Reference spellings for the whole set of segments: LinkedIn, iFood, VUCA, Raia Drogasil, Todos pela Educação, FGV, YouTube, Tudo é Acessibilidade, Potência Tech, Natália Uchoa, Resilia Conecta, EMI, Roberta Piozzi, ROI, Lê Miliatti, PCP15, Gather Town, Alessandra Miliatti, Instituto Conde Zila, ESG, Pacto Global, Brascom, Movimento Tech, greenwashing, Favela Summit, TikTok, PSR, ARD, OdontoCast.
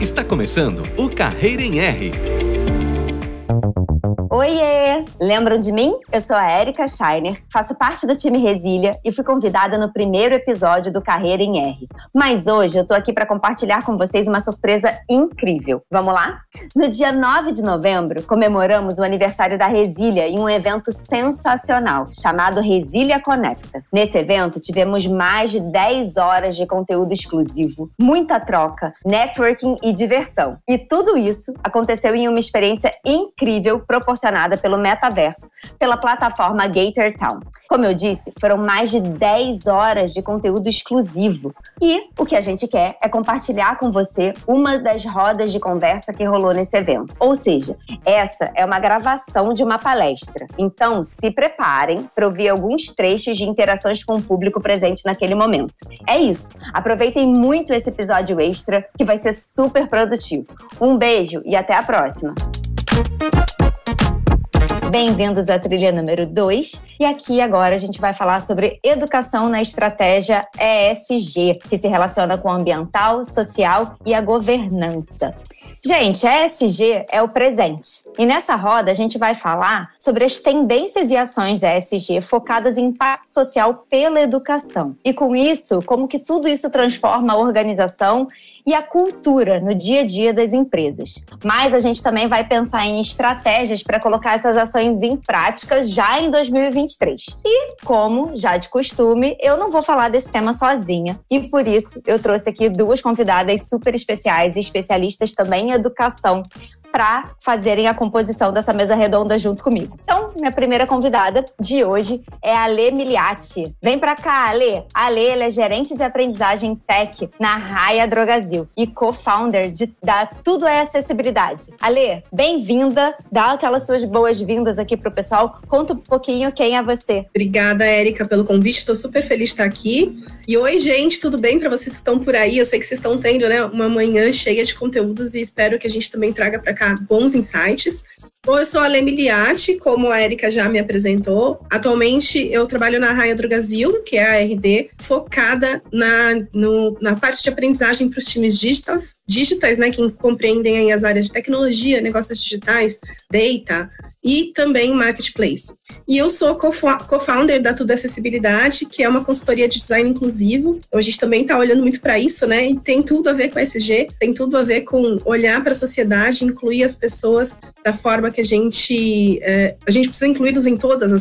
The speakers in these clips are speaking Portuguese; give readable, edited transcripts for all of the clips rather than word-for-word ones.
Está começando o Carreira em R. Oiê! Lembram de mim? Eu sou a Erika Scheiner, faço parte do time Resilia e fui convidada no primeiro episódio do Carreira em R. Mas hoje eu tô aqui para compartilhar com vocês uma surpresa incrível. Vamos lá? No dia 9 de novembro, comemoramos o aniversário da Resilia em um evento sensacional, chamado Resilia Conecta. Nesse evento, tivemos mais de 10 horas de conteúdo exclusivo, muita troca, networking e diversão. E tudo isso aconteceu em uma experiência incrível proporcionada pelo metaverso, pela plataforma Gather Town. Como eu disse, foram mais de 10 horas de conteúdo exclusivo. E o que a gente quer é compartilhar com você uma das rodas de conversa que rolou nesse evento. Ou seja, essa é uma gravação de uma palestra. Então, se preparem para ouvir alguns trechos de interações com o público presente naquele momento. É isso. Aproveitem muito esse episódio extra, que vai ser super produtivo. Um beijo e até a próxima! Bem-vindos à trilha número 2. E aqui agora a gente vai falar sobre educação na estratégia ESG, que se relaciona com o ambiental, social e a governança. Gente, a ESG é o presente. E nessa roda a gente vai falar sobre as tendências e ações da ESG focadas em impacto social pela educação. E com isso, como que tudo isso transforma a organização e a cultura no dia a dia das empresas. Mas a gente também vai pensar em estratégias para colocar essas ações em prática já em 2023. E, como já de costume, eu não vou falar desse tema sozinha. E por isso, eu trouxe aqui duas convidadas super especiais e especialistas também em educação para fazerem a composição dessa mesa redonda junto comigo. Então, minha primeira convidada de hoje é a Lê Miliatti. Vem pra cá, Lê. A Lê, ela é gerente de aprendizagem tech na Raia Drogasil e co-founder da Tudo é Acessibilidade. A Lê, bem-vinda. Dá aquelas suas boas-vindas aqui pro pessoal. Conta um pouquinho quem é você. Obrigada, Erika, pelo convite. Tô super feliz de estar aqui. E oi, gente, tudo bem? Para vocês que estão por aí, eu sei que vocês estão tendo, né, uma manhã cheia de conteúdos e espero que a gente também traga pra cá bons insights. Bom, eu sou a Lê Miliatti, como a Erika já me apresentou. Atualmente, eu trabalho na Raia Drogasil, que é a ARD, focada na parte de aprendizagem para os times digitais, né, que compreendem aí as áreas de tecnologia, negócios digitais, data e também marketplace. E eu sou co-founder da Tudo Acessibilidade, que é uma consultoria de design inclusivo. A gente também está olhando muito para isso, né? E tem tudo a ver com ESG, tem tudo a ver com olhar para a sociedade, incluir as pessoas da forma que a gente precisa incluí-los em todas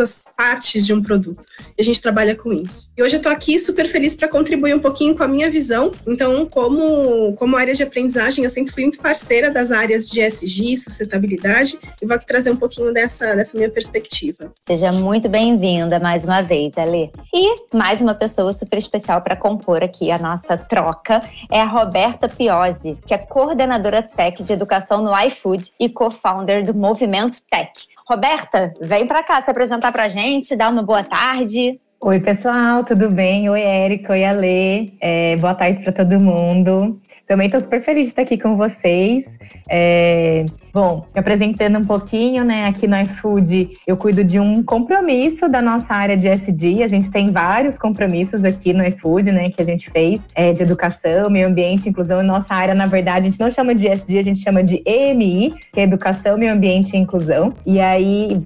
as partes de um produto. E a gente trabalha com isso. E hoje eu estou aqui super feliz para contribuir um pouquinho com a minha visão. Então, como área de aprendizagem, eu sempre fui muito parceira das áreas de ESG, sustentabilidade, e vou aqui trazer um pouquinho dessa minha perspectiva. Seja muito bem-vinda mais uma vez, Alê. E mais uma pessoa super especial para compor aqui a nossa troca é a Roberta Piozzi, que é coordenadora tech de educação no iFood e co-founder do Movimento Tech. Roberta, vem para cá se apresentar para a gente, dá uma boa tarde. Oi, pessoal, tudo bem? Oi, Erika, oi, Alê. Boa tarde para todo mundo. Também estou super feliz de estar aqui com vocês. Bom, me apresentando um pouquinho, né? Aqui no iFood eu cuido de um compromisso da nossa área de ESG. A gente tem vários compromissos aqui no iFood, né? Que a gente fez de educação, meio ambiente, inclusão. E nossa área, na verdade, a gente não chama de ESG, a gente chama de EMI, que é educação, meio ambiente e inclusão. E aí,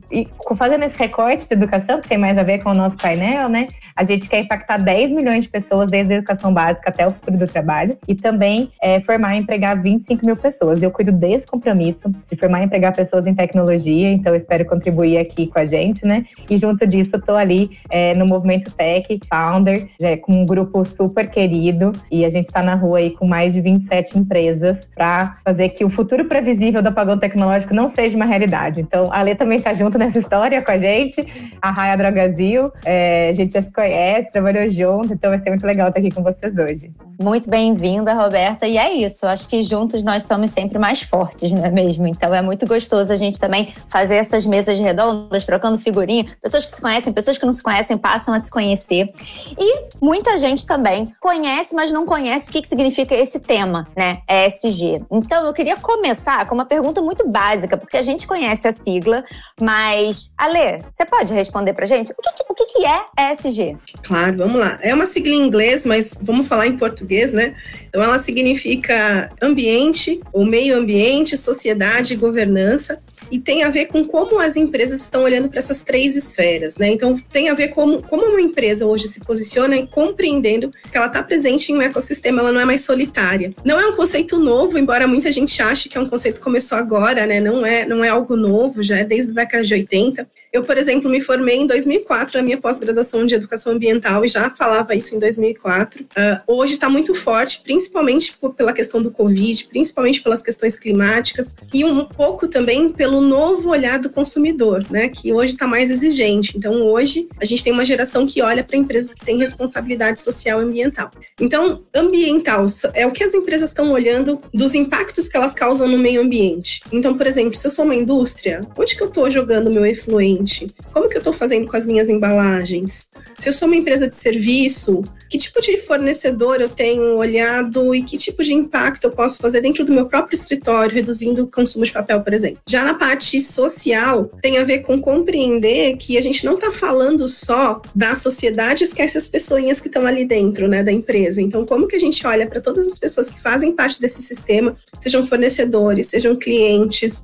fazendo esse recorte de educação, que tem mais a ver com o nosso painel, né? A gente quer impactar 10 milhões de pessoas desde a educação básica até o futuro do trabalho. E também formar e empregar 25 mil pessoas. Eu cuido desse compromisso de formar e empregar pessoas em tecnologia, então eu espero contribuir aqui com a gente, né? E junto disso, estou ali no Movimento Tech, founder, com um grupo super querido, e a gente está na rua aí com mais de 27 empresas para fazer que o futuro previsível do apagão tecnológico não seja uma realidade. Então, a Lê também está junto nessa história com a gente, a Raia Drogasil, a gente já se conhece, trabalhou junto, então vai ser muito legal estar aqui com vocês hoje. Muito bem-vinda, Roberta, e é isso, eu acho que juntos nós somos sempre mais fortes, não é mesmo? Então é muito gostoso a gente também fazer essas mesas redondas, trocando figurinha, pessoas que se conhecem, pessoas que não se conhecem passam a se conhecer, e muita gente também conhece, mas não conhece o que significa esse tema, né, ESG. Então eu queria começar com uma pergunta muito básica, porque a gente conhece a sigla, mas, Alê, você pode responder pra gente? O que é ESG? Claro, vamos lá. É uma sigla em inglês, mas vamos falar em português, né? Então, ela significa ambiente, ou meio ambiente, sociedade e governança. E tem a ver com como as empresas estão olhando para essas três esferas, né? Então, tem a ver como uma empresa hoje se posiciona e compreendendo que ela está presente em um ecossistema, ela não é mais solitária. Não é um conceito novo, embora muita gente ache que é um conceito que começou agora, né? Não é algo novo, já é desde a década de 80. Eu, por exemplo, me formei em 2004 na minha pós-graduação de Educação Ambiental e já falava isso em 2004. Hoje está muito forte, principalmente pela questão do Covid, principalmente pelas questões climáticas e um pouco também pelo novo olhar do consumidor, né, que hoje está mais exigente. Então, hoje, a gente tem uma geração que olha para empresas que têm responsabilidade social e ambiental. Então, ambiental é o que as empresas estão olhando dos impactos que elas causam no meio ambiente. Então, por exemplo, se eu sou uma indústria, onde que eu estou jogando meu efluente? Como que eu estou fazendo com as minhas embalagens? Se eu sou uma empresa de serviço, que tipo de fornecedor eu tenho olhado e que tipo de impacto eu posso fazer dentro do meu próprio escritório, reduzindo o consumo de papel, por exemplo? Já na parte social, tem a ver com compreender que a gente não está falando só da sociedade, esquece as pessoinhas que estão ali dentro, né, da empresa. Então, como que a gente olha para todas as pessoas que fazem parte desse sistema, sejam fornecedores, sejam clientes,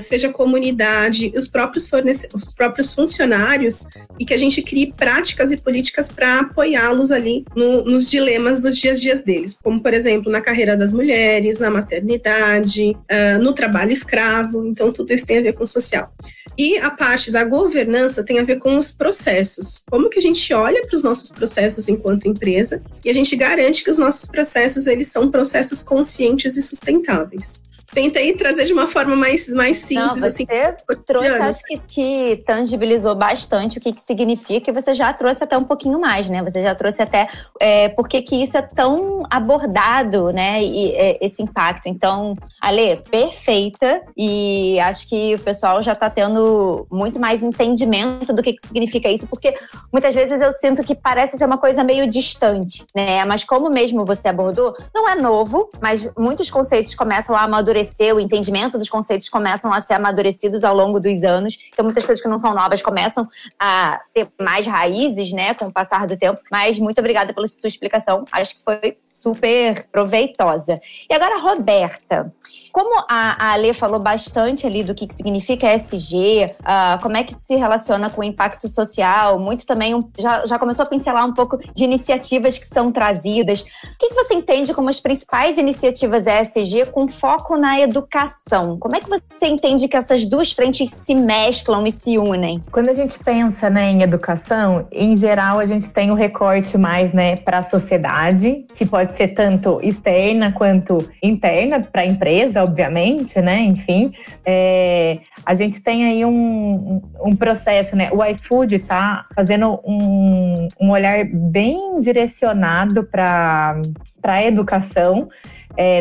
seja comunidade, os próprios funcionários, e que a gente crie práticas e políticas para apoiá-los ali nos dilemas dos dias a dias deles, como, por exemplo, na carreira das mulheres, na maternidade, no trabalho escravo. Então, tudo isso tem a ver com o social. E a parte da governança tem a ver com os processos. Como que a gente olha para os nossos processos enquanto empresa e a gente garante que os nossos processos, eles são processos conscientes e sustentáveis. Tentei trazer de uma forma mais simples. Não, você assim, trouxe, acho que tangibilizou bastante o que significa, e você já trouxe até um pouquinho mais, né? Você já trouxe até porque que isso é tão abordado, né? E, esse impacto. Então, Ale, perfeita, e acho que o pessoal já está tendo muito mais entendimento do que significa isso, porque muitas vezes eu sinto que parece ser uma coisa meio distante, né? Mas como mesmo você abordou, não é novo, mas muitos conceitos começam a amadurecer, o entendimento dos conceitos começam a ser amadurecidos ao longo dos anos. Então, muitas coisas que não são novas começam a ter mais raízes, né, com o passar do tempo. Mas muito obrigada pela sua explicação. Acho que foi super proveitosa. E agora, Roberta, como a Ale falou bastante ali do que significa ESG, como é que se relaciona com o impacto social, muito também já começou a pincelar um pouco de iniciativas que são trazidas. O que você entende como as principais iniciativas ESG com foco na educação? Como é que você entende que essas duas frentes se mesclam e se unem? Quando a gente pensa, né, em educação, em geral a gente tem um recorte mais, né, para a sociedade, que pode ser tanto externa quanto interna, para a empresa, obviamente, né, enfim. A gente tem aí um processo, né, o iFood está fazendo um olhar bem direcionado para a educação,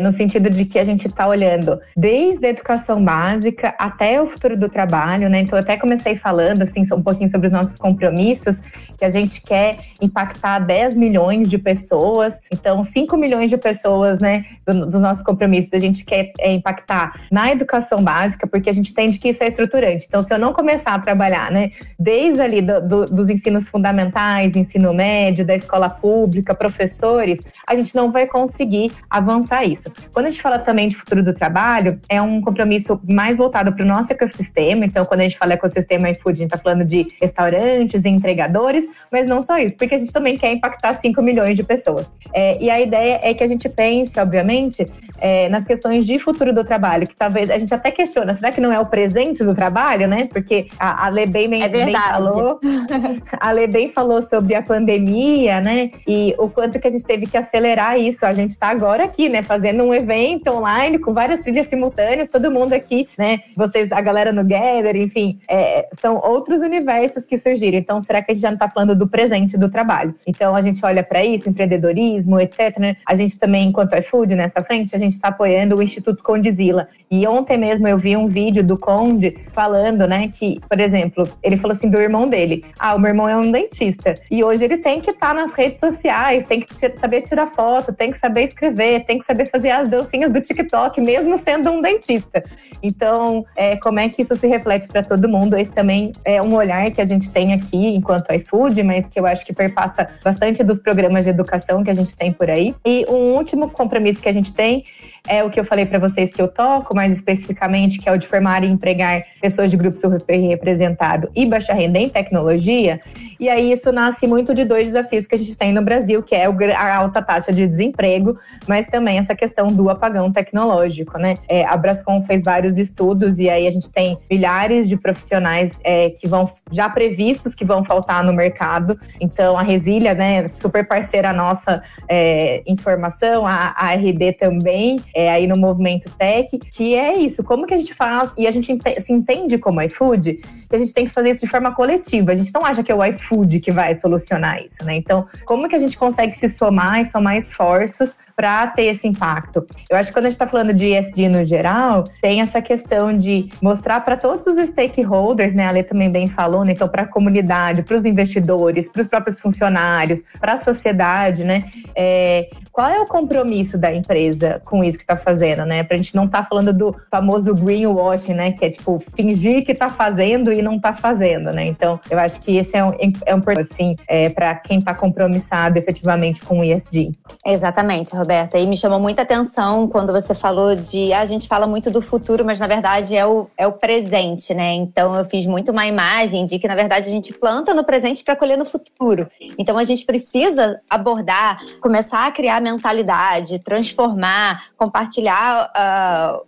no sentido de que a gente está olhando desde a educação básica até o futuro do trabalho, né? Então, eu até comecei falando assim, um pouquinho sobre os nossos compromissos, que a gente quer impactar 10 milhões de pessoas. Então, 5 milhões de pessoas, né, dos nossos compromissos, a gente quer impactar na educação básica, porque a gente entende que isso é estruturante. Então, se eu não começar a trabalhar, né, desde ali dos ensinos fundamentais, ensino médio, da escola pública, professores, a gente não vai conseguir avançar isso. Quando a gente fala também de futuro do trabalho, é um compromisso mais voltado para o nosso ecossistema. Então, quando a gente fala ecossistema iFood, a gente está falando de restaurantes e entregadores, mas não só isso, porque a gente também quer impactar 5 milhões de pessoas. E a ideia é que a gente pense, obviamente, nas questões de futuro do trabalho, que talvez a gente até questiona, será que não é o presente do trabalho, né? Porque a Lê bem falou sobre a pandemia, né? E o quanto que a gente teve que acelerar isso. A gente está agora aqui, né, fazendo um evento online com várias trilhas simultâneas, todo mundo aqui, né, vocês, a galera no Gather, enfim, são outros universos que surgiram. Então, será que a gente já não está falando do presente do trabalho? Então, a gente olha para isso, empreendedorismo, etc, né? A gente também, enquanto iFood, nessa frente, a gente gente está apoiando o Instituto Conde Zila. E ontem mesmo eu vi um vídeo do Conde falando, né, que, por exemplo, ele falou assim do irmão dele. Ah, o meu irmão é um dentista. E hoje ele tem que estar nas redes sociais, tem que saber tirar foto, tem que saber escrever, tem que saber fazer as dancinhas do TikTok, mesmo sendo um dentista. Então, como é que isso se reflete para todo mundo? Esse também é um olhar que a gente tem aqui enquanto iFood, mas que eu acho que perpassa bastante dos programas de educação que a gente tem por aí. E um último compromisso que a gente tem é o que eu falei para vocês que eu toco, mais especificamente, que é o de formar e empregar pessoas de grupo subrepresentado e baixa renda em tecnologia. E aí isso nasce muito de dois desafios que a gente tem no Brasil, que é a alta taxa de desemprego, mas também essa questão do apagão tecnológico, né? A Brascom fez vários estudos e aí a gente tem milhares de profissionais que vão já previstos que vão faltar no mercado. Então a Resilia, né, super parceira nossa em formação, a ARD também, aí no Movimento Tech, que é isso, como que a gente faz, e a gente se entende como iFood, que a gente tem que fazer isso de forma coletiva, a gente não acha que é o iFood que vai solucionar isso, né? Então, como que a gente consegue se somar e somar esforços para ter esse impacto? Eu acho que quando a gente está falando de ESG no geral, tem essa questão de mostrar para todos os stakeholders, né? A Lê também bem falou, né? Então, para a comunidade, para os investidores, para os próprios funcionários, para a sociedade, né? Qual é o compromisso da empresa com isso que está fazendo, né? Para a gente não estar falando do famoso greenwashing, né? Que é tipo, fingir que está fazendo e não está fazendo, né? Então, eu acho que esse é um assim, para quem está compromissado efetivamente com o ESG. Exatamente, Roberta, e me chamou muita atenção quando você falou de, a gente fala muito do futuro, mas na verdade é o presente, né? Então eu fiz muito uma imagem de que na verdade a gente planta no presente para colher no futuro. Então a gente precisa abordar, começar a criar mentalidade, transformar, compartilhar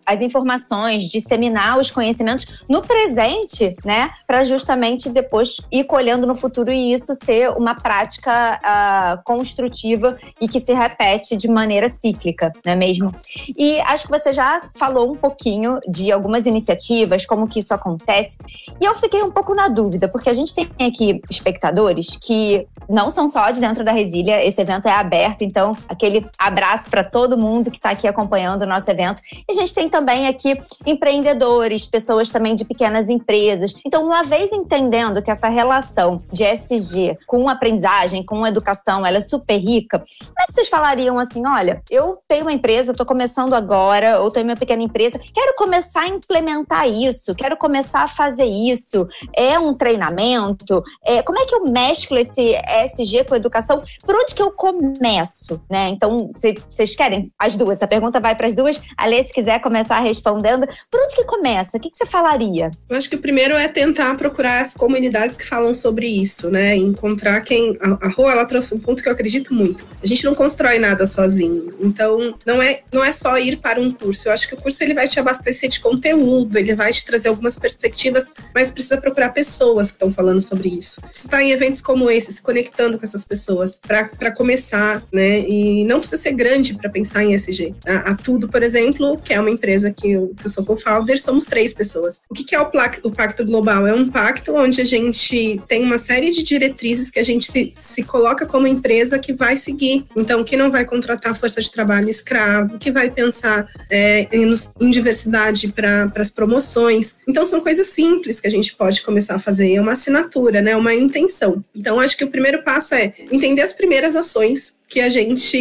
as informações, disseminar os conhecimentos no presente, né? Para justamente depois ir colhendo no futuro e isso ser uma prática construtiva e que se repete de maneira cíclica, não é mesmo? E acho que você já falou um pouquinho de algumas iniciativas, como que isso acontece, e eu fiquei um pouco na dúvida, porque a gente tem aqui espectadores que não são só de dentro da Resilia, esse evento é aberto, então aquele abraço para todo mundo que está aqui acompanhando o nosso evento, e a gente tem também aqui empreendedores, pessoas também de pequenas empresas, então uma vez entendendo que essa relação de ESG com aprendizagem, com educação, ela é super rica, como é que vocês falariam assim, olha, eu tenho uma empresa, estou começando agora, ou tenho uma pequena empresa, quero começar a implementar isso, quero começar a fazer isso, é um treinamento? Como é que eu mesclo esse ESG com educação? Por onde que eu começo? Né? Então, vocês querem? As duas, a pergunta vai para as duas, a Lê, se quiser começar respondendo, por onde que começa? O que você falaria? Eu acho que o primeiro é tentar procurar as comunidades que falam sobre isso, né? Encontrar quem... A Rô, ela trouxe um ponto que eu acredito muito. A gente não constrói nada sozinho. Então, não é só ir para um curso. Eu acho que o curso ele vai te abastecer de conteúdo, ele vai te trazer algumas perspectivas, mas precisa procurar pessoas que estão falando sobre isso. Precisa estar em eventos como esse, se conectando com essas pessoas para começar, né? E não precisa ser grande para pensar em ESG. A Tudo, por exemplo, que é uma empresa que eu sou co-founder, somos 3 pessoas. O que é o Pacto Global? É um pacto onde a gente tem uma série de diretrizes que a gente se coloca como empresa que vai seguir. Então, que não vai contratar força de trabalho escravo, que vai pensar em diversidade para as promoções. Então, são coisas simples que a gente pode começar a fazer. É uma assinatura, né? Uma intenção. Então, acho que o primeiro passo é entender as primeiras ações que a gente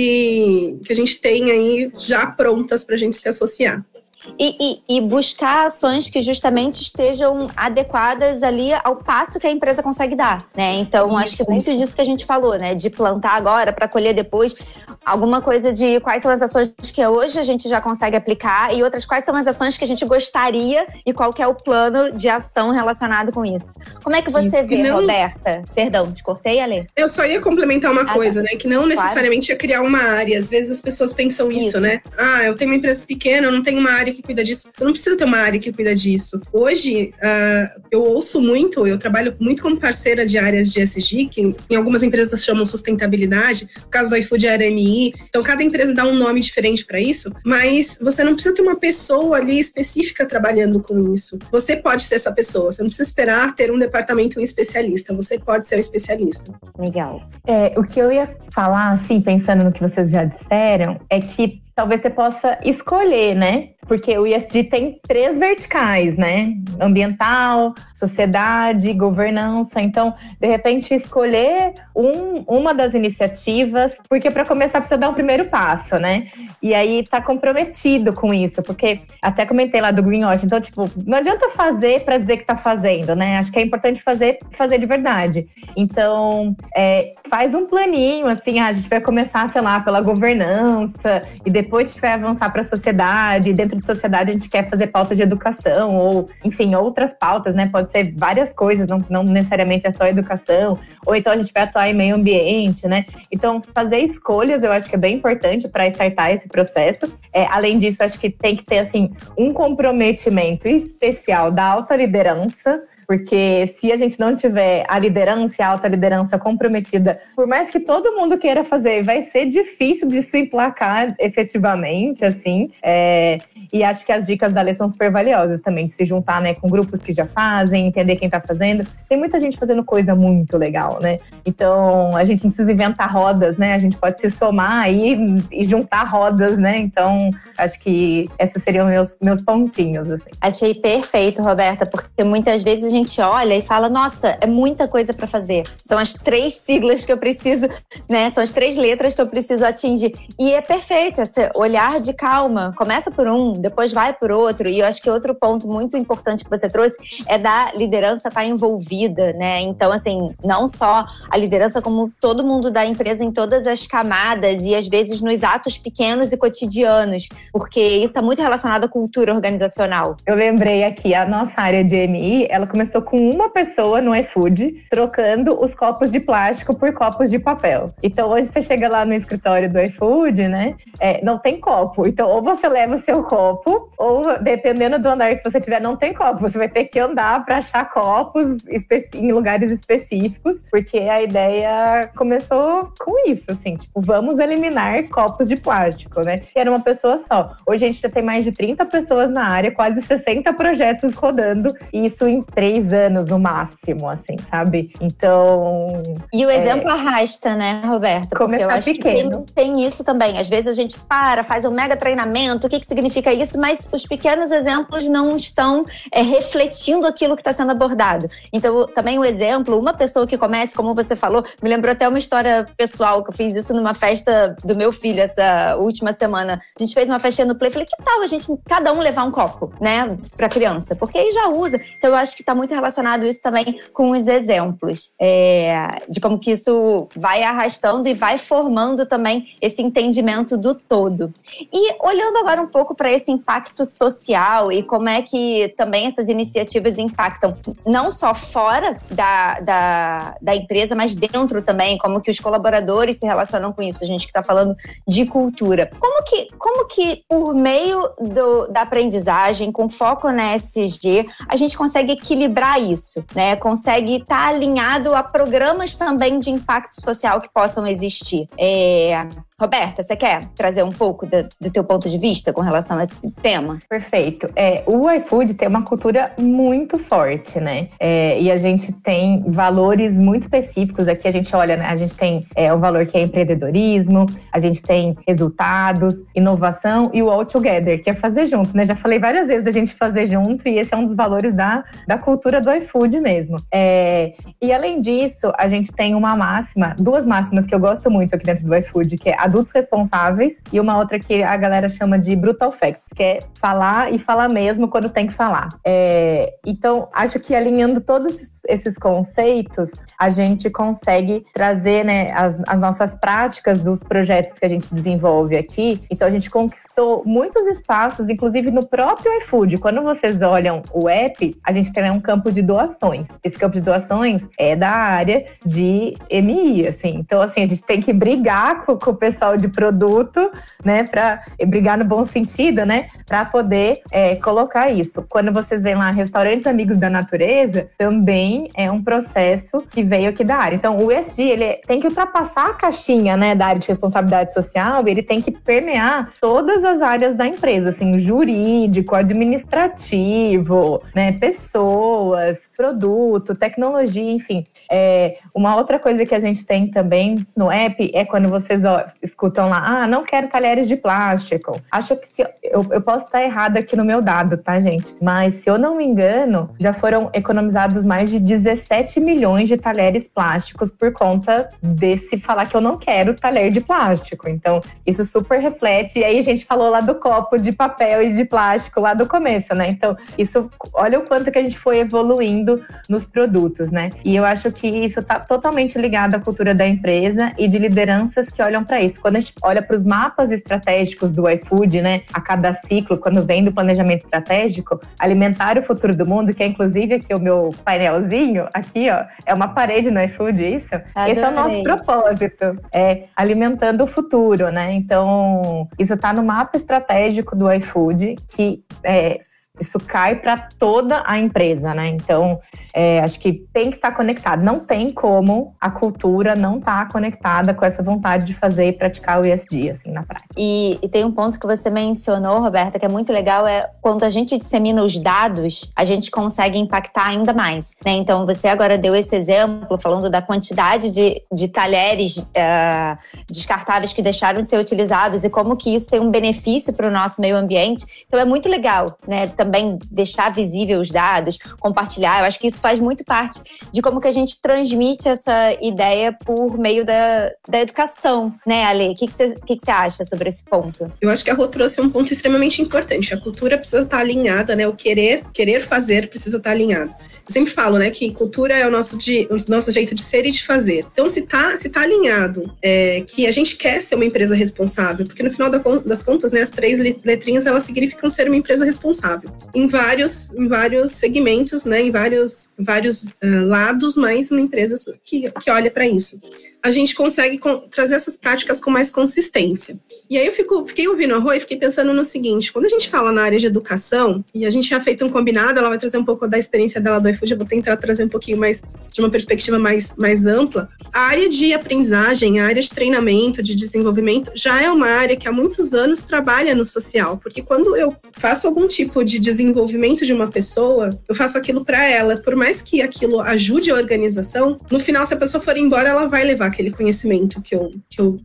tem aí já prontas para a gente se associar. E buscar ações que justamente estejam adequadas ali ao passo que a empresa consegue dar, né? Então, isso, acho que muito disso que a gente falou, né? De plantar agora para colher depois, alguma coisa de quais são as ações que hoje a gente já consegue aplicar e outras quais são as ações que a gente gostaria e qual que é o plano de ação relacionado com isso. Como é que você vê, que não... Roberta? Perdão, te cortei, Alê? Eu só ia complementar uma coisa, tá, né? Que não necessariamente é criar uma área. Às vezes as pessoas pensam isso, né? Ah, eu tenho uma empresa pequena, eu não tenho uma área que cuida disso. Você não precisa ter uma área que cuida disso. Hoje, eu ouço muito, eu trabalho muito como parceira de áreas de ESG, que em algumas empresas chamam sustentabilidade, no caso do iFood era EMI, então cada empresa dá um nome diferente para isso, mas você não precisa ter uma pessoa ali específica trabalhando com isso. Você pode ser essa pessoa, você não precisa esperar ter um departamento, um especialista, você pode ser um especialista. Legal. O que eu ia falar, assim, pensando no que vocês já disseram, é que talvez você possa escolher, né? Porque o ESG tem 3 verticais, né? Ambiental, sociedade, governança. Então, de repente, escolher uma das iniciativas, porque para começar precisa dar o primeiro passo, né? E aí tá comprometido com isso, porque até comentei lá do greenwashing. Então, tipo, não adianta fazer para dizer que tá fazendo, né? Acho que é importante fazer de verdade. Então, faz um planinho, assim, a gente vai começar, sei lá, pela governança e depois a gente vai avançar para a sociedade, e dentro de sociedade a gente quer fazer pauta de educação ou, enfim, outras pautas, né? Pode ser várias coisas, não necessariamente é só educação, ou então a gente vai atuar em meio ambiente, né? Então, fazer escolhas eu acho que é bem importante para startar esse processo. Além disso, acho que tem que ter, assim, um comprometimento especial da alta liderança, porque se a gente não tiver a liderança e a alta liderança comprometida, por mais que todo mundo queira fazer, vai ser difícil de se emplacar efetivamente, assim. E acho que as dicas da Lê são super valiosas também, de se juntar, né, com grupos que já fazem, entender quem tá fazendo. Tem muita gente fazendo coisa muito legal, né? Então, a gente não precisa inventar rodas, né? A gente pode se somar aí e juntar rodas, né? Então, acho que esses seriam meus pontinhos, assim. Achei perfeito, Roberta, porque muitas vezes a gente olha e fala, nossa, é muita coisa para fazer. São as 3 siglas que eu preciso, né? São as 3 letras que eu preciso atingir. E é perfeito esse olhar de calma. Começa por um, depois vai por outro. E eu acho que outro ponto muito importante que você trouxe é da liderança estar envolvida, né? Então, assim, não só a liderança, como todo mundo da empresa em todas as camadas e, às vezes, nos atos pequenos e cotidianos, porque isso está muito relacionado à cultura organizacional. Eu lembrei aqui, a nossa área de EMI, ela começou com uma pessoa no iFood trocando os copos de plástico por copos de papel. Então, hoje você chega lá no escritório do iFood, né? Não tem copo. Então, ou você leva o seu copo, ou dependendo do andar que você tiver, não tem copo. Você vai ter que andar para achar copos em lugares específicos, porque a ideia começou com isso, assim, tipo, vamos eliminar copos de plástico, né? E era uma pessoa só. Hoje a gente já tem mais de 30 pessoas na área, quase 60 projetos rodando, e isso em 3 anos no máximo, assim, sabe? Então... E o exemplo arrasta, né, Roberta? Começar eu acho pequeno. Que tem isso também. Às vezes a gente faz um mega treinamento, o que significa isso? Mas os pequenos exemplos não estão refletindo aquilo que está sendo abordado. Então, também o exemplo, uma pessoa que comece, como você falou, me lembrou até uma história pessoal, que eu fiz isso numa festa do meu filho essa última semana. A gente fez uma festinha no Play, falei, que tal a gente, cada um levar um copo, né, pra criança? Porque aí já usa. Então, eu acho que está muito relacionado isso também com os exemplos, de como que isso vai arrastando e vai formando também esse entendimento do todo. E olhando agora um pouco para esse impacto social e como é que também essas iniciativas impactam não só fora da empresa, mas dentro também, como que os colaboradores se relacionam com isso, a gente que está falando de cultura. Como que por meio da aprendizagem, com foco na ESG, a gente consegue equilibrar isso, né? Consegue estar alinhado a programas também de impacto social que possam existir. Roberta, você quer trazer um pouco do teu ponto de vista com relação a esse tema? Perfeito. O iFood tem uma cultura muito forte, né? E a gente tem valores muito específicos. Aqui a gente olha, né? A gente tem o valor que é empreendedorismo, a gente tem resultados, inovação e o all together, que é fazer junto, né? Já falei várias vezes da gente fazer junto e esse é um dos valores da cultura do iFood mesmo. E além disso, a gente tem uma máxima, 2 máximas que eu gosto muito aqui dentro do iFood, que é adultos responsáveis e uma outra que a galera chama de brutal facts, que é falar e falar mesmo quando tem que falar. Então, acho que alinhando todos esses conceitos, a gente consegue trazer, né, as nossas práticas dos projetos que a gente desenvolve aqui. Então, a gente conquistou muitos espaços, inclusive no próprio iFood. Quando vocês olham o app, a gente tem um campo de doações. Esse campo de doações é da área de EMI, assim. Então, assim, a gente tem que brigar com o pessoal de produto, né, pra brigar no bom sentido, né, pra poder colocar isso. Quando vocês veem lá Restaurantes Amigos da Natureza, também é um processo que veio aqui da área. Então, o ESG, ele tem que ultrapassar a caixinha, né, da área de responsabilidade social, ele tem que permear todas as áreas da empresa, assim, jurídico, administrativo, né, pessoas, produto, tecnologia, enfim. Uma outra coisa que a gente tem também no app é quando vocês escutam lá, não quero talheres de plástico. Acho que eu posso estar errado aqui no meu dado, tá, gente? Mas se eu não me engano, já foram economizados mais de 17 milhões de talheres plásticos por conta desse falar que eu não quero talher de plástico. Então, isso super reflete. E aí a gente falou lá do copo de papel e de plástico lá do começo, né? Então, isso, olha o quanto que a gente foi evoluindo nos produtos, né? E eu acho que isso tá totalmente ligado à cultura da empresa e de lideranças que olham para isso. Quando a gente olha para os mapas estratégicos do iFood, né? A cada ciclo, quando vem do planejamento estratégico, alimentar o futuro do mundo, que é inclusive aqui o meu painelzinho, aqui, ó, é uma parede no iFood, isso? Adorei. Esse é o nosso propósito, alimentando o futuro, né? Então, isso tá no mapa estratégico do iFood, que isso cai para toda a empresa, né? Então, acho que tem que estar conectado. Não tem como a cultura não estar conectada com essa vontade de fazer e praticar o ESG, assim, na prática. E tem um ponto que você mencionou, Roberta, que é muito legal, quando a gente dissemina os dados, a gente consegue impactar ainda mais, né? Então, você agora deu esse exemplo, falando da quantidade de talheres descartáveis que deixaram de ser utilizados e como que isso tem um benefício para o nosso meio ambiente. Então, é muito legal, né? Também deixar visível os dados, compartilhar. Eu acho que isso faz muito parte de como que a gente transmite essa ideia por meio da educação, né, Ale? O que você acha sobre esse ponto? Eu acho que a Rô trouxe um ponto extremamente importante. A cultura precisa estar alinhada, né? O querer fazer precisa estar alinhado. Eu sempre falo, né, que cultura é o nosso jeito de ser e de fazer. Então, se tá alinhado que a gente quer ser uma empresa responsável, porque no final das contas, né, as três letrinhas, elas significam ser uma empresa responsável. Em vários segmentos, né, em vários lados, mas uma empresa que olha para isso. A gente consegue trazer essas práticas com mais consistência. E aí eu fiquei ouvindo a Rô e fiquei pensando no seguinte, quando a gente fala na área de educação, e a gente já feito um combinado, ela vai trazer um pouco da experiência dela do iFood, eu vou tentar trazer um pouquinho mais, de uma perspectiva mais ampla. A área de aprendizagem, a área de treinamento, de desenvolvimento, já é uma área que há muitos anos trabalha no social, porque quando eu faço algum tipo de desenvolvimento de uma pessoa, eu faço aquilo para ela, por mais que aquilo ajude a organização, no final, se a pessoa for embora, ela vai levar aquele conhecimento que eu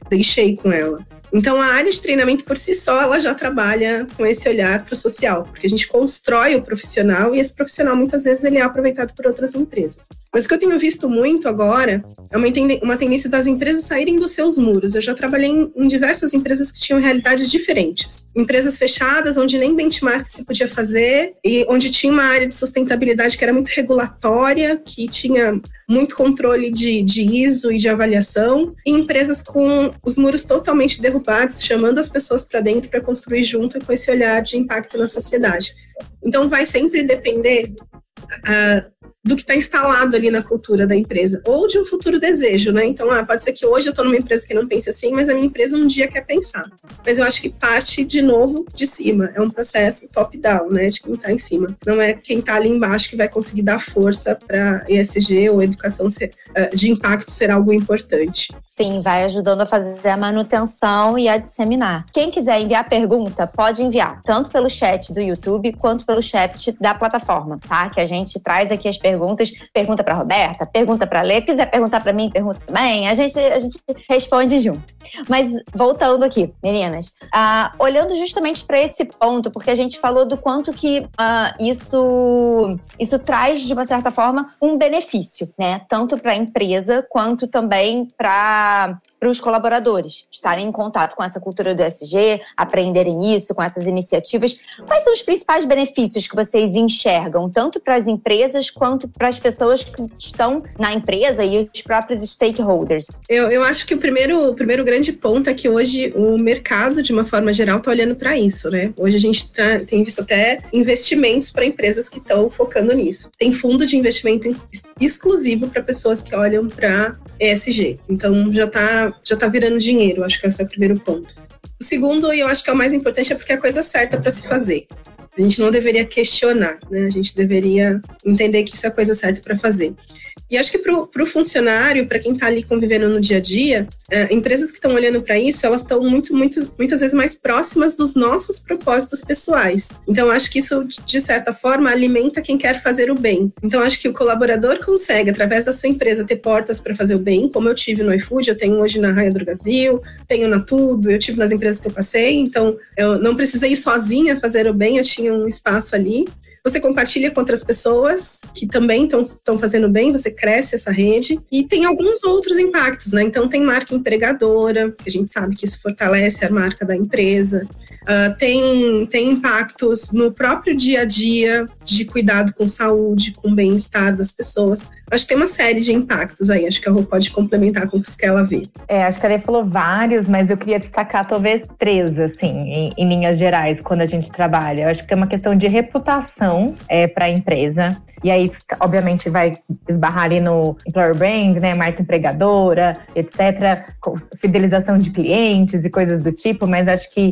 deixei com ela. Então, a área de treinamento por si só, ela já trabalha com esse olhar para o social, porque a gente constrói o profissional e esse profissional, muitas vezes, ele é aproveitado por outras empresas. Mas o que eu tenho visto muito agora é uma tendência das empresas saírem dos seus muros. Eu já trabalhei em diversas empresas que tinham realidades diferentes. Empresas fechadas, onde nem benchmark se podia fazer e onde tinha uma área de sustentabilidade que era muito regulatória, que tinha muito controle de ISO e de avaliação, e empresas com os muros totalmente derrubados, chamando as pessoas para dentro para construir junto com esse olhar de impacto na sociedade. Então, vai sempre depender do que está instalado ali na cultura da empresa, ou de um futuro desejo, né? Então, pode ser que hoje eu estou numa empresa que não pense assim, mas a minha empresa um dia quer pensar. Mas eu acho que parte, de novo, de cima. É um processo top-down, né? De quem está em cima. Não é quem está ali embaixo que vai conseguir dar força para ESG ou educação de impacto ser algo importante. Sim, vai ajudando a fazer a manutenção e a disseminar. Quem quiser enviar pergunta, pode enviar, tanto pelo chat do YouTube, quanto pelo chat da plataforma, tá? Que a gente traz aqui as perguntas, pergunta pra Roberta, pergunta pra Lê, quiser perguntar pra mim, pergunta também, a gente responde junto. Mas voltando aqui, meninas, olhando justamente pra esse ponto, porque a gente falou do quanto que isso traz, de uma certa forma, um benefício, né? Tanto pra empresa, quanto também para os colaboradores estarem em contato com essa cultura do ESG, aprenderem isso, com essas iniciativas. Quais são os principais benefícios que vocês enxergam, tanto para as empresas quanto para as pessoas que estão na empresa e os próprios stakeholders? Eu acho que o primeiro grande ponto é que hoje o mercado, de uma forma geral, está olhando para isso, né? Hoje a gente tem visto até investimentos para empresas que estão focando nisso. Tem fundo de investimento exclusivo para pessoas que olham para ESG. Então, já tá virando dinheiro, acho que esse é o primeiro ponto. O segundo, e eu acho que é o mais importante, é porque é a coisa certa para se fazer. A gente não deveria questionar, né? A gente deveria entender que isso é a coisa certa para fazer. E acho que para o funcionário, para quem está ali convivendo no dia a dia, empresas que estão olhando para isso, elas estão muitas vezes mais próximas dos nossos propósitos pessoais. Então, acho que isso, de certa forma, alimenta quem quer fazer o bem. Então, acho que o colaborador consegue, através da sua empresa, ter portas para fazer o bem, como eu tive no iFood, eu tenho hoje na Raia Drogasil, tenho na Tudo, eu tive nas empresas que eu passei, então eu não precisei ir sozinha fazer o bem, eu tinha um espaço ali. Você compartilha com outras pessoas que também estão fazendo bem, você cresce essa rede. E tem alguns outros impactos, né? Então, tem marca empregadora, que a gente sabe que isso fortalece a marca da empresa. Tem impactos no próprio dia a dia, de cuidado com saúde, com bem-estar das pessoas. Acho que tem uma série de impactos aí. Acho que a Rô pode complementar com o que ela vê. Acho que a Lê falou vários, mas eu queria destacar talvez três, assim, em linhas gerais, quando a gente trabalha. Eu acho que tem uma questão de reputação para a empresa. E aí, obviamente, vai esbarrar ali no employer brand, né, marca empregadora, etc., fidelização de clientes e coisas do tipo, mas acho que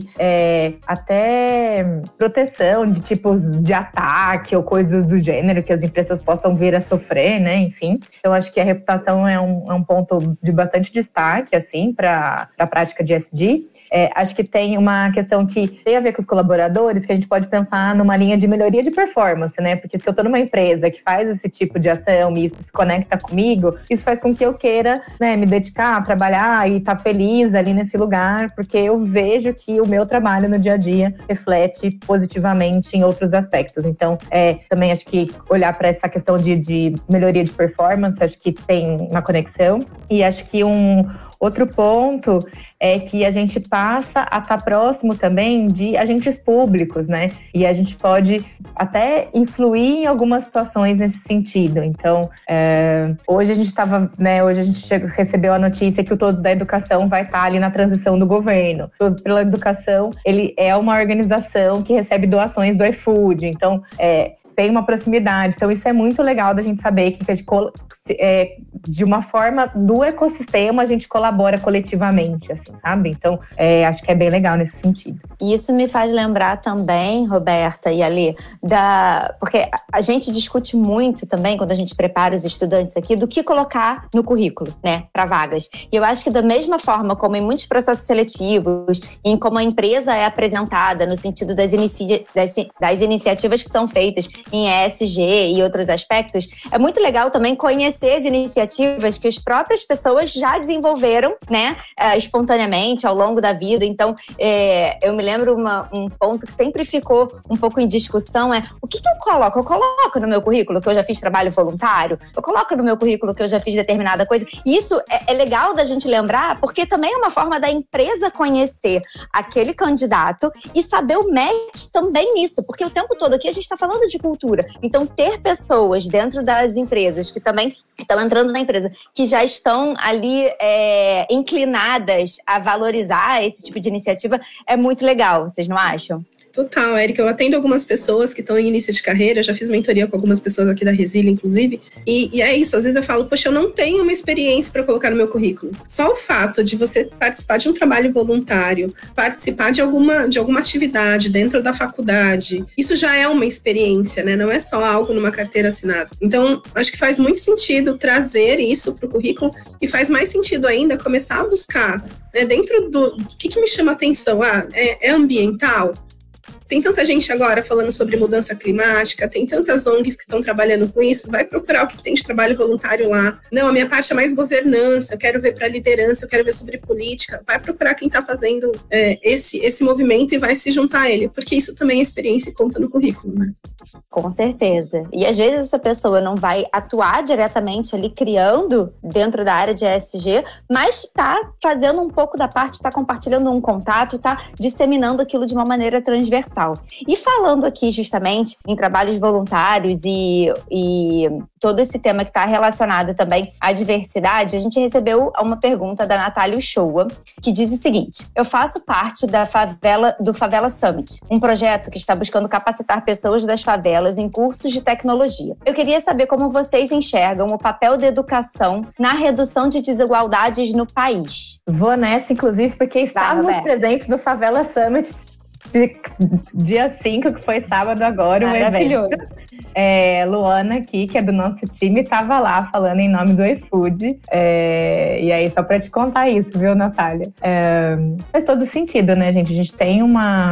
até proteção de tipos de ataque ou coisas do gênero que as empresas possam vir a sofrer, né, enfim. Então, acho que a reputação é um ponto de bastante destaque, assim, para a prática de ESG. Acho que tem uma questão que tem a ver com os colaboradores, que a gente pode pensar numa linha de melhoria de performance, né, porque se eu estou numa empresa que faz esse tipo de ação e isso se conecta comigo, isso faz com que eu queira, né, me dedicar, trabalhar e estar feliz ali nesse lugar, porque eu vejo que o meu trabalho no dia a dia reflete positivamente em outros aspectos. Então, também acho que olhar para essa questão de melhoria de performance, acho que tem uma conexão. E acho que outro ponto é que a gente passa a estar próximo também de agentes públicos, né? E a gente pode até influir em algumas situações nesse sentido. Então, hoje a gente recebeu a notícia que o Todos da Educação vai estar ali na transição do governo. Todos pela Educação, ele é uma organização que recebe doações do iFood. Então, tem uma proximidade. Então, isso é muito legal da gente saber que de uma forma do ecossistema a gente colabora coletivamente, assim, sabe? Então, acho que é bem legal nesse sentido. E isso me faz lembrar também, Roberta e Alê, porque a gente discute muito também, quando a gente prepara os estudantes aqui, do que colocar no currículo, né, para vagas. E eu acho que da mesma forma como em muitos processos seletivos, em como a empresa é apresentada no sentido das iniciativas que são feitas em ESG e outros aspectos, é muito legal também conhecer as iniciativas que as próprias pessoas já desenvolveram, né, espontaneamente ao longo da vida. Então, eu me lembro um ponto que sempre ficou um pouco em discussão, o que eu coloco? Eu coloco no meu currículo que eu já fiz trabalho voluntário? Eu coloco no meu currículo que eu já fiz determinada coisa? E isso é legal da gente lembrar, porque também é uma forma da empresa conhecer aquele candidato e saber o match também nisso, porque o tempo todo aqui a gente está falando de cultura. Então, ter pessoas dentro das empresas que também estão entrando na empresa, que já estão ali inclinadas a valorizar esse tipo de iniciativa, é muito legal, vocês não acham? Total, Erika. Eu atendo algumas pessoas que estão em início de carreira, eu já fiz mentoria com algumas pessoas aqui da Resilia, inclusive, e é isso, às vezes eu falo, poxa, eu não tenho uma experiência para colocar no meu currículo. Só o fato de você participar de um trabalho voluntário, participar de alguma atividade dentro da faculdade, isso já é uma experiência, né? Não é só algo numa carteira assinada. Então, acho que faz muito sentido trazer isso para o currículo e faz mais sentido ainda começar a buscar, né, dentro do... O que me chama atenção? É ambiental? Tem tanta gente agora falando sobre mudança climática, tem tantas ONGs que estão trabalhando com isso, vai procurar o que tem de trabalho voluntário lá. Não, a minha parte é mais governança, eu quero ver para liderança, eu quero ver sobre política. Vai procurar quem está fazendo esse movimento e vai se juntar a ele, porque isso também é experiência e conta no currículo, né? Com certeza. E às vezes essa pessoa não vai atuar diretamente ali criando dentro da área de ESG, mas está fazendo um pouco da parte, está compartilhando um contato, está disseminando aquilo de uma maneira transversal. E falando aqui justamente em trabalhos voluntários e todo esse tema que está relacionado também à diversidade, a gente recebeu uma pergunta da Natália Uchoa, que diz o seguinte: eu faço parte do Favela Summit, um projeto que está buscando capacitar pessoas das favelas em cursos de tecnologia. Eu queria saber como vocês enxergam o papel da educação na redução de desigualdades no país. Vou nessa, inclusive, porque estávamos presentes no Favela Summit dia 5, que foi sábado agora, um evento. Luana aqui, que é do nosso time, estava lá falando em nome do iFood. E aí, só para te contar isso, viu, Natália? Faz todo sentido, né, gente? A gente tem uma...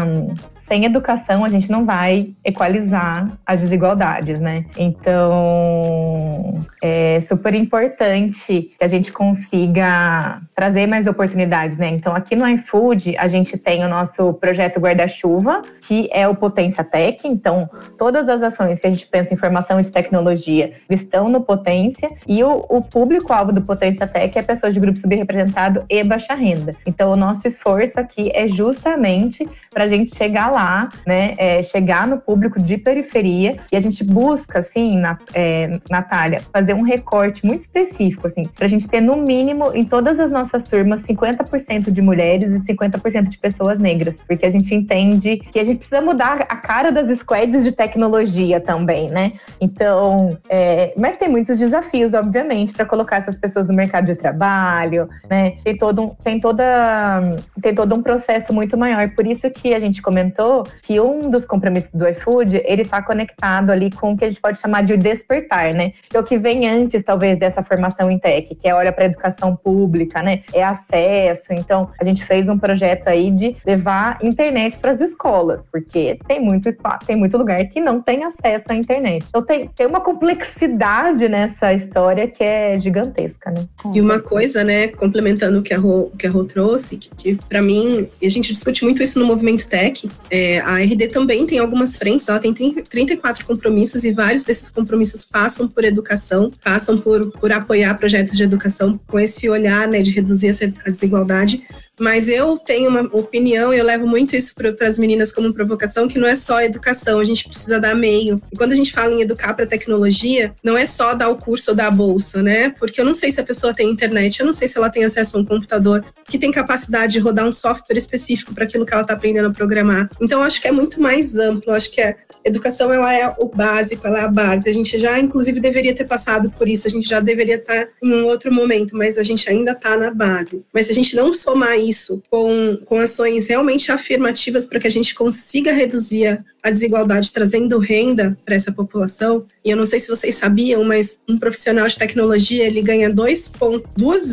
Sem educação, a gente não vai equalizar as desigualdades, né? Então, é super importante que a gente consiga trazer mais oportunidades, né? Então, aqui no iFood, a gente tem o nosso projeto Guarda-Chuva, que é o Potência Tech. Então, todas as ações que a gente pensa em formação de tecnologia estão no Potência. E o público-alvo do Potência Tech é pessoas de grupo subrepresentado e baixa renda. Então, o nosso esforço aqui é justamente para a gente chegar lá, chegar no público de periferia, e a gente busca, assim, Natália, fazer um recorte muito específico, assim, pra gente ter no mínimo, em todas as nossas turmas, 50% de mulheres e 50% de pessoas negras, porque a gente entende que a gente precisa mudar a cara das squads de tecnologia também, né? Então, mas tem muitos desafios, obviamente, pra colocar essas pessoas no mercado de trabalho, né? Tem todo um processo muito maior, por isso que a gente comentou que um dos compromissos do iFood, ele tá conectado ali com o que a gente pode chamar de despertar, né? Que é o que vem antes, talvez, dessa formação em tech, que é olha para a educação pública, né? É acesso. Então, a gente fez um projeto aí de levar internet para as escolas, porque tem muito espaço, tem muito lugar que não tem acesso à internet. Então, tem uma complexidade nessa história que é gigantesca, né? E uma coisa, né, complementando o que a Rô trouxe, que para mim, e a gente discute muito isso no Movimento Tech, a ARD também tem algumas frentes, ela tem 34 compromissos, e vários desses compromissos passam por educação, passam por apoiar projetos de educação com esse olhar, né, de reduzir a desigualdade. Mas eu tenho uma opinião, eu levo muito isso para as meninas como provocação, que não é só educação, a gente precisa dar meio. E quando a gente fala em educar para tecnologia, não é só dar o curso ou dar a bolsa, né? Porque eu não sei se a pessoa tem internet, eu não sei se ela tem acesso a um computador que tem capacidade de rodar um software específico para aquilo que ela está aprendendo a programar. Então, eu acho que é muito mais amplo, eu acho que educação, ela é o básico, ela é a base. A gente já, inclusive, deveria ter passado por isso, a gente já deveria estar em um outro momento, mas a gente ainda está na base. Mas se a gente não somar isso com ações realmente afirmativas para que a gente consiga reduzir a desigualdade, trazendo renda para essa população, e eu não sei se vocês sabiam, mas um profissional de tecnologia, ele ganha 2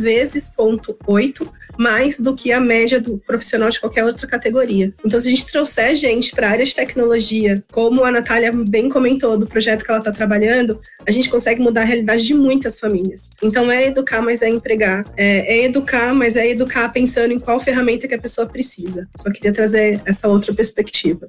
vezes 0,8 mais do que a média do profissional de qualquer outra categoria. Então, se a gente trouxer gente para a área de tecnologia, como a Natália bem comentou do projeto que ela está trabalhando, a gente consegue mudar a realidade de muitas famílias. Então, é educar, mas é empregar. É educar, mas é educar pensando em qual ferramenta que a pessoa precisa. Só queria trazer essa outra perspectiva.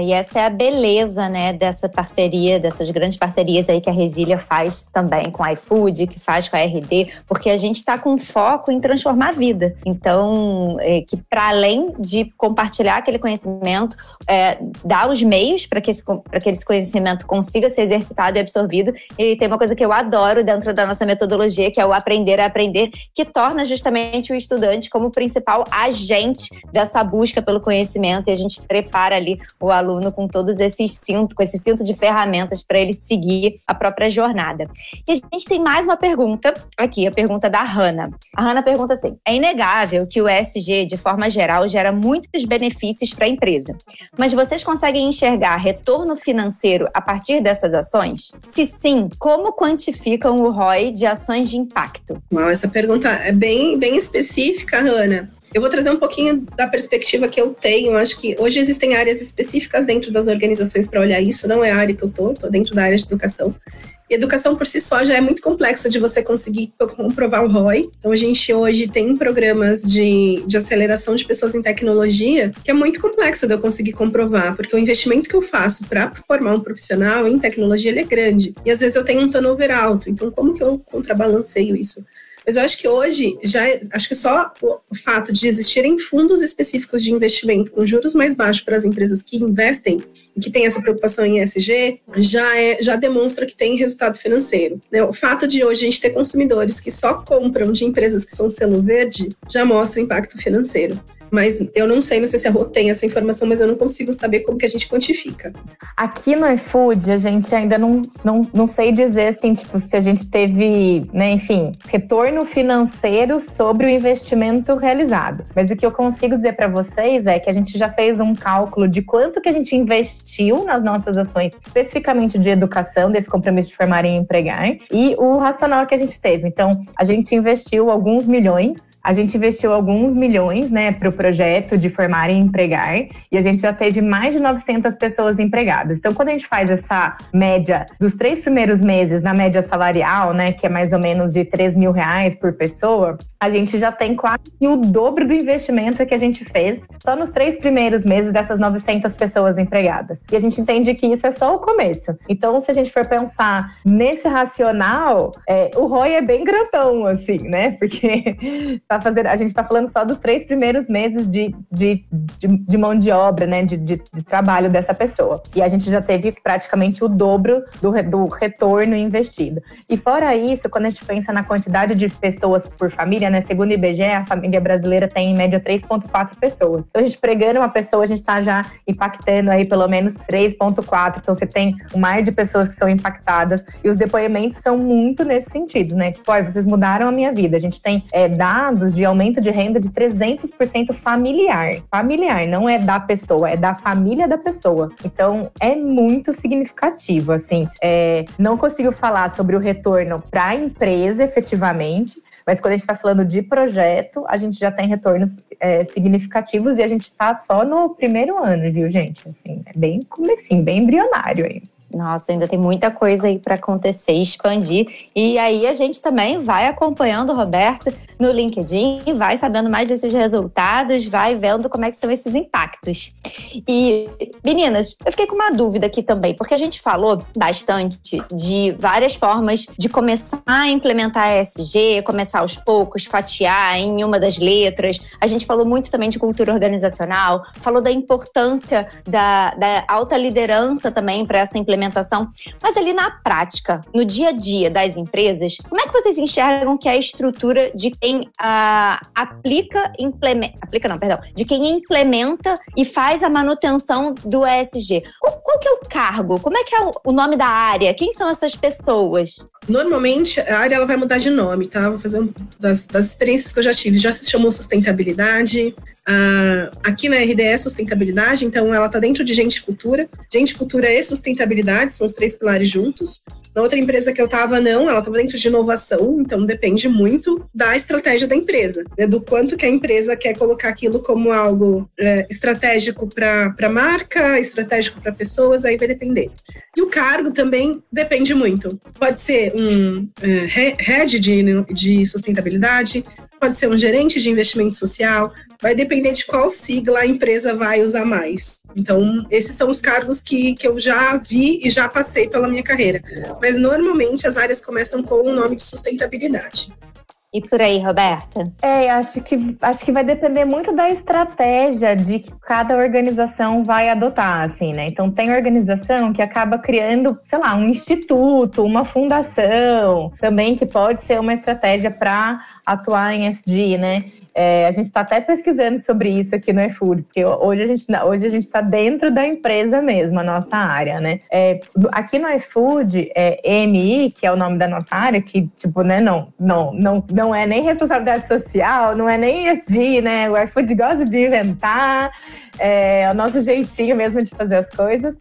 E essa é a beleza, né, dessa parceria, dessas grandes parcerias aí que a Resilia faz também com a iFood, que faz com a RD, porque a gente está com foco em transformar a vida. Então, que para além de compartilhar aquele conhecimento, dar os meios para que esse conhecimento consiga ser exercitado e absorvido. E tem uma coisa que eu adoro dentro da nossa metodologia, que é o aprender a aprender, que torna justamente o estudante como principal agente dessa busca pelo conhecimento, e a gente prepara ali o aluno com todos esses cinto de ferramentas para ele seguir a própria jornada. E a gente tem mais uma pergunta aqui, a pergunta da Hannah. A Hannah pergunta assim: é inegável que o ESG, de forma geral, gera muitos benefícios para a empresa, mas vocês conseguem enxergar retorno financeiro a partir dessas ações? Se sim, como quantificam o ROI de ações de impacto? Uau, essa pergunta é bem, bem específica, Hannah. Eu vou trazer um pouquinho da perspectiva que eu tenho. Acho que hoje existem áreas específicas dentro das organizações para olhar isso. Não é a área que eu estou dentro da área de educação. E educação por si só já é muito complexo de você conseguir comprovar o ROI. Então, a gente hoje tem programas de aceleração de pessoas em tecnologia que é muito complexo de eu conseguir comprovar, porque o investimento que eu faço para formar um profissional em tecnologia, ele é grande. E, às vezes, eu tenho um turnover alto. Então, como que eu contrabalanceio isso? Mas eu acho que hoje, acho que só o fato de existirem fundos específicos de investimento com juros mais baixos para as empresas que investem e que têm essa preocupação em ESG, já demonstra que tem resultado financeiro, né? O fato de hoje a gente ter consumidores que só compram de empresas que são selo verde já mostra impacto financeiro. Mas eu não sei, não sei se a Rô tem essa informação, mas eu não consigo saber como que a gente quantifica. Aqui no iFood, a gente ainda não sei dizer, assim, tipo, se a gente teve, né, enfim, retorno financeiro sobre o investimento realizado. Mas o que eu consigo dizer para vocês é que a gente já fez um cálculo de quanto que a gente investiu nas nossas ações, especificamente de educação, desse compromisso de formar e empregar, e o racional que a gente teve. Então, a gente investiu alguns milhões, né, para o projeto de formar e empregar, e a gente já teve mais de 900 pessoas empregadas. Então, quando a gente faz essa média dos 3 primeiros meses na média salarial, né, que é mais ou menos de R$3.000 por pessoa, a gente já tem quase o dobro do investimento que a gente fez só nos 3 primeiros meses dessas 900 pessoas empregadas. E a gente entende que isso é só o começo. Então, se a gente for pensar nesse racional, o ROI é bem grandão, assim, né, porque a gente está falando só dos 3 primeiros meses de mão de obra, né, de trabalho dessa pessoa. E a gente já teve praticamente o dobro do retorno investido. E fora isso, quando a gente pensa na quantidade de pessoas por família, né, segundo o IBGE, a família brasileira tem em média 3,4 pessoas. Então a gente pregando uma pessoa, a gente está já impactando aí pelo menos 3,4. Então você tem mais de pessoas que são impactadas e os depoimentos são muito nesse sentido, né? Tipo, olha, vocês mudaram a minha vida. A gente tem dados de aumento de renda de 300% familiar. Familiar, não é da pessoa, é da família da pessoa. Então, é muito significativo, assim. Não consigo falar sobre o retorno para a empresa, efetivamente, mas quando a gente está falando de projeto, a gente já tem retornos significativos e a gente está só no primeiro ano, viu, gente? Assim, é bem comecinho, bem embrionário ainda. Nossa, ainda tem muita coisa aí para acontecer e expandir. E aí a gente também vai acompanhando o Roberto no LinkedIn, vai sabendo mais desses resultados, vai vendo como é que são esses impactos. E, meninas, eu fiquei com uma dúvida aqui também, porque a gente falou bastante de várias formas de começar a implementar a ESG, começar aos poucos, fatiar em uma das letras. A gente falou muito também de cultura organizacional, falou da importância da alta liderança também para essa implementação. Mas ali na prática, no dia a dia das empresas, como é que vocês enxergam que a estrutura de quem de quem implementa e faz a manutenção do ESG? Qual que é o cargo? Como é que é o nome da área? Quem são essas pessoas? Normalmente, a área ela vai mudar de nome, tá? Vou fazer das experiências que eu já tive. Já se chamou sustentabilidade. Aqui na RDE é sustentabilidade, então ela está dentro de gente e cultura. Gente, cultura e sustentabilidade são os 3 pilares juntos. Na outra empresa que eu estava, ela estava dentro de inovação, então depende muito da estratégia da empresa, né? Do quanto que a empresa quer colocar aquilo como algo estratégico para a marca, estratégico para pessoas, aí vai depender. E o cargo também depende muito. Pode ser um head de sustentabilidade, pode ser um gerente de investimento social, vai depender de qual sigla a empresa vai usar mais. Então, esses são os cargos que eu já vi e já passei pela minha carreira. Mas, normalmente, as áreas começam com o nome de sustentabilidade. E por aí, Roberta? Acho que vai depender muito da estratégia de que cada organização vai adotar, assim, né? Então, tem organização que acaba criando, sei lá, um instituto, uma fundação, também que pode ser uma estratégia para atuar em ESG, né? A gente está até pesquisando sobre isso aqui no iFood, porque hoje a gente está dentro da empresa mesmo, a nossa área, né? Aqui no iFood, EMI, que é o nome da nossa área, que, tipo, né, não é nem responsabilidade social, não é nem ESG, né? O iFood gosta de inventar, é o nosso jeitinho mesmo de fazer as coisas,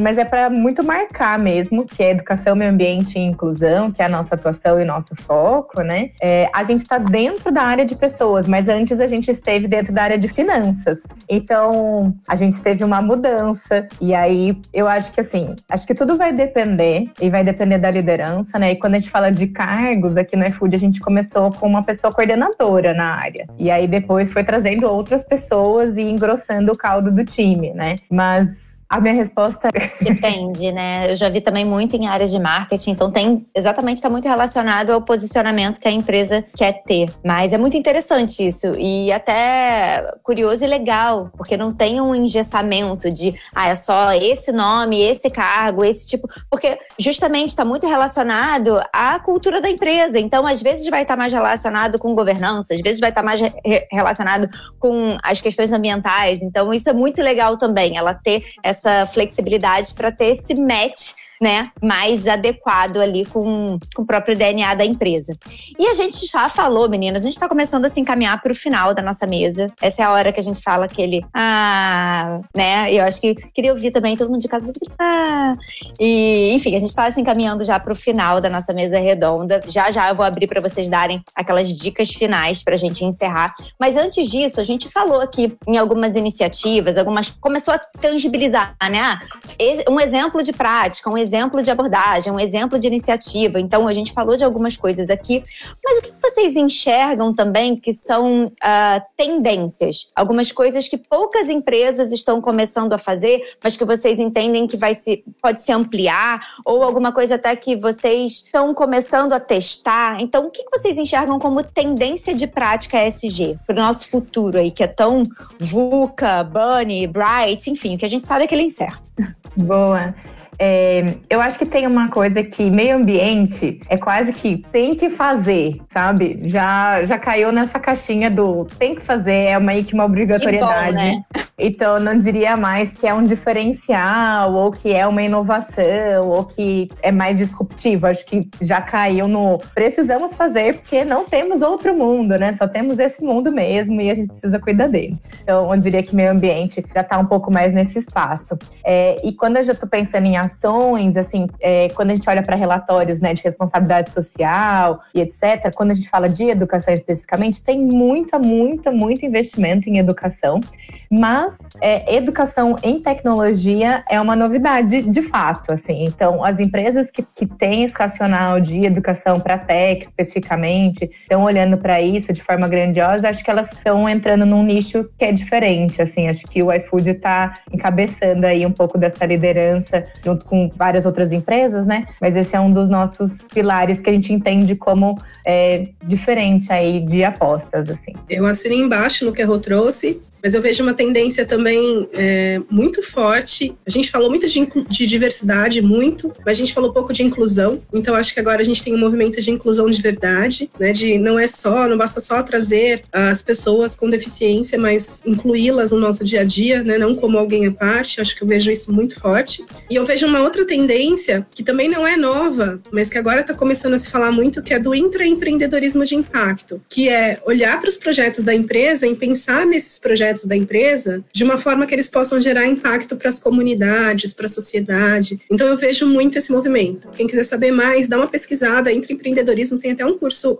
mas é para muito marcar mesmo, que é educação, meio ambiente e inclusão, que é a nossa atuação e o nosso foco, né? A gente está dentro da área de pessoas, mas antes a gente esteve dentro da área de finanças. Então, a gente teve uma mudança e aí eu acho que assim, acho que tudo vai depender e vai depender da liderança, né? E quando a gente fala de cargos aqui no iFood, a gente começou com uma pessoa coordenadora na área. E aí depois foi trazendo outras pessoas e engrossando o caldo do time, né? Mas A minha resposta... Depende, né? Eu já vi também muito em áreas de marketing, então tem exatamente, está muito relacionado ao posicionamento que a empresa quer ter. Mas é muito interessante isso e até curioso e legal, porque não tem um engessamento de, é só esse nome, esse cargo, esse tipo... Porque justamente está muito relacionado à cultura da empresa, então às vezes vai estar mais relacionado com governança, às vezes vai estar mais relacionado com as questões ambientais, então isso é muito legal também, ela ter essa flexibilidade para ter esse match, né, mais adequado ali com o próprio DNA da empresa. E a gente já falou, meninas, a gente está começando a se encaminhar para o final da nossa mesa. Essa é a hora que a gente fala aquele né, e eu acho que queria ouvir também todo mundo de casa, e enfim, a gente está se encaminhando já para o final da nossa mesa redonda. Já eu vou abrir para vocês darem aquelas dicas finais para a gente encerrar, mas antes disso, a gente falou aqui em algumas iniciativas, algumas começou a tangibilizar, né, um exemplo de prática, um exemplo de abordagem, um exemplo de iniciativa. Então, a gente falou de algumas coisas aqui, mas o que vocês enxergam também que são tendências? Algumas coisas que poucas empresas estão começando a fazer, mas que vocês entendem que pode se ampliar, ou alguma coisa até que vocês estão começando a testar. Então, o que vocês enxergam como tendência de prática ESG para o nosso futuro aí, que é tão VUCA, Bunny, Bright, enfim, o que a gente sabe é que ele é incerto. Boa. Eu acho que tem uma coisa que meio ambiente é quase que tem que fazer, sabe? Já caiu nessa caixinha do tem que fazer, é meio que uma obrigatoriedade. Que bom, né? Então, não diria mais que é um diferencial, ou que é uma inovação, ou que é mais disruptivo. Acho que já caiu no precisamos fazer porque não temos outro mundo, né? Só temos esse mundo mesmo e a gente precisa cuidar dele. Então, eu diria que meio ambiente já tá um pouco mais nesse espaço. E quando eu já tô pensando em ações, assim, quando a gente olha para relatórios, né, de responsabilidade social e etc., quando a gente fala de educação especificamente, tem muito investimento em educação, mas educação em tecnologia é uma novidade de fato, assim. Então, as empresas que têm esse racional de educação para tech especificamente, estão olhando para isso de forma grandiosa, acho que elas estão entrando num nicho que é diferente, assim. Acho que o iFood está encabeçando aí um pouco dessa liderança junto com várias outras empresas, né? Mas esse é um dos nossos pilares que a gente entende como diferente aí de apostas, assim. Eu assinei embaixo no que a Rô trouxe, mas eu vejo uma tendência também muito forte. A gente falou muito de diversidade, mas a gente falou pouco de inclusão. Então, acho que agora a gente tem um movimento de inclusão de verdade, né? De não basta só trazer as pessoas com deficiência, mas incluí-las no nosso dia a dia, né? Não como alguém à parte. Acho que eu vejo isso muito forte. E eu vejo uma outra tendência, que também não é nova, mas que agora está começando a se falar muito, que é do intraempreendedorismo de impacto, que é olhar para os projetos da empresa e pensar nesses projetos da empresa de uma forma que eles possam gerar impacto para as comunidades, para a sociedade. Então eu vejo muito esse movimento. Quem quiser saber mais, dá uma pesquisada. Entre empreendedorismo, tem até um curso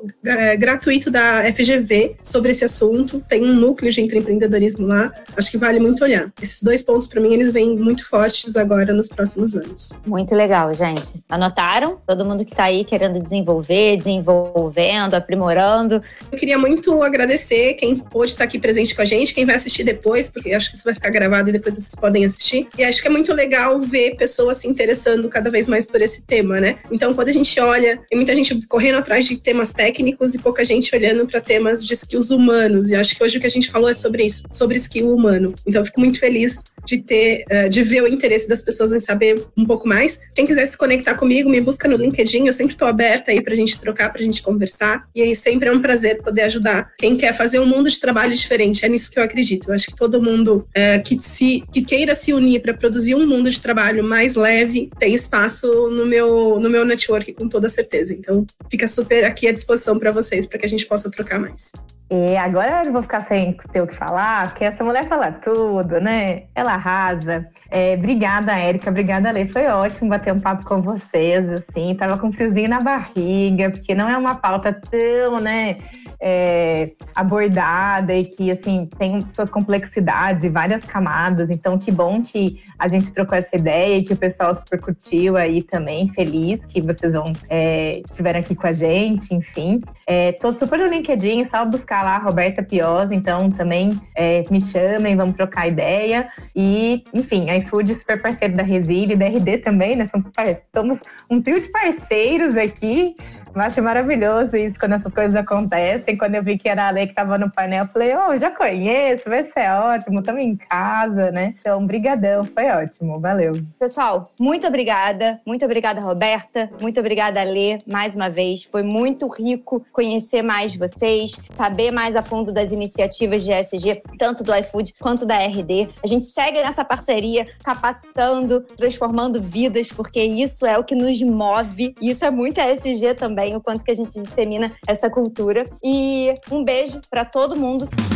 gratuito da FGV sobre esse assunto. Tem um núcleo de empreendedorismo lá. Acho que vale muito olhar. Esses dois pontos, para mim, eles vêm muito fortes agora nos próximos anos. Muito legal, gente. Anotaram? Todo mundo que está aí querendo desenvolver, desenvolvendo, aprimorando. Eu queria muito agradecer quem pôde estar aqui presente com a gente, quem vai assistir depois, porque acho que isso vai ficar gravado e depois vocês podem assistir. E acho que é muito legal ver pessoas se interessando cada vez mais por esse tema, né? Então, quando a gente olha, tem muita gente correndo atrás de temas técnicos e pouca gente olhando para temas de skills humanos. E acho que hoje o que a gente falou é sobre isso, sobre skill humano. Então, eu fico muito feliz de ver o interesse das pessoas em saber um pouco mais. Quem quiser se conectar comigo, me busca no LinkedIn. Eu sempre estou aberta aí pra gente trocar, pra gente conversar. E aí sempre é um prazer poder ajudar quem quer fazer um mundo de trabalho diferente. É nisso que eu acredito. Eu acho que todo mundo que queira se unir para produzir um mundo de trabalho mais leve tem espaço no meu network, com toda certeza. Então, fica super aqui à disposição para vocês, para que a gente possa trocar mais. E agora eu vou ficar sem ter o que falar, porque essa mulher fala tudo, né? Ela arrasa. Obrigada, Erika. Obrigada, Lê. Foi ótimo bater um papo com vocês, assim. Tava com um friozinho na barriga, porque não é uma pauta tão, né, abordada e que, assim, tem suas complexidades e várias camadas, então que bom que a gente trocou essa ideia e que o pessoal super curtiu aí também, feliz que vocês estiveram aqui com a gente, enfim. Tô super no LinkedIn, só buscar lá a Roberta Piozzi, então também me chamem, vamos trocar ideia. E, enfim, a iFood, super parceiro da Resilia e da ARD também, né? Somos um trio de parceiros aqui. Eu acho maravilhoso isso, quando essas coisas acontecem. Quando eu vi que era a Lê que estava no painel, eu falei, eu já conheço, vai ser ótimo, estamos em casa, né? Então, brigadão, foi ótimo, valeu. Pessoal, muito obrigada, Roberta, muito obrigada, Lê, mais uma vez. Foi muito rico conhecer mais vocês, saber mais a fundo das iniciativas de ESG, tanto do iFood quanto da ARD. A gente segue nessa parceria, capacitando, transformando vidas, porque isso é o que nos move, isso é muito ESG também, o quanto que a gente dissemina essa cultura. E um beijo para todo mundo.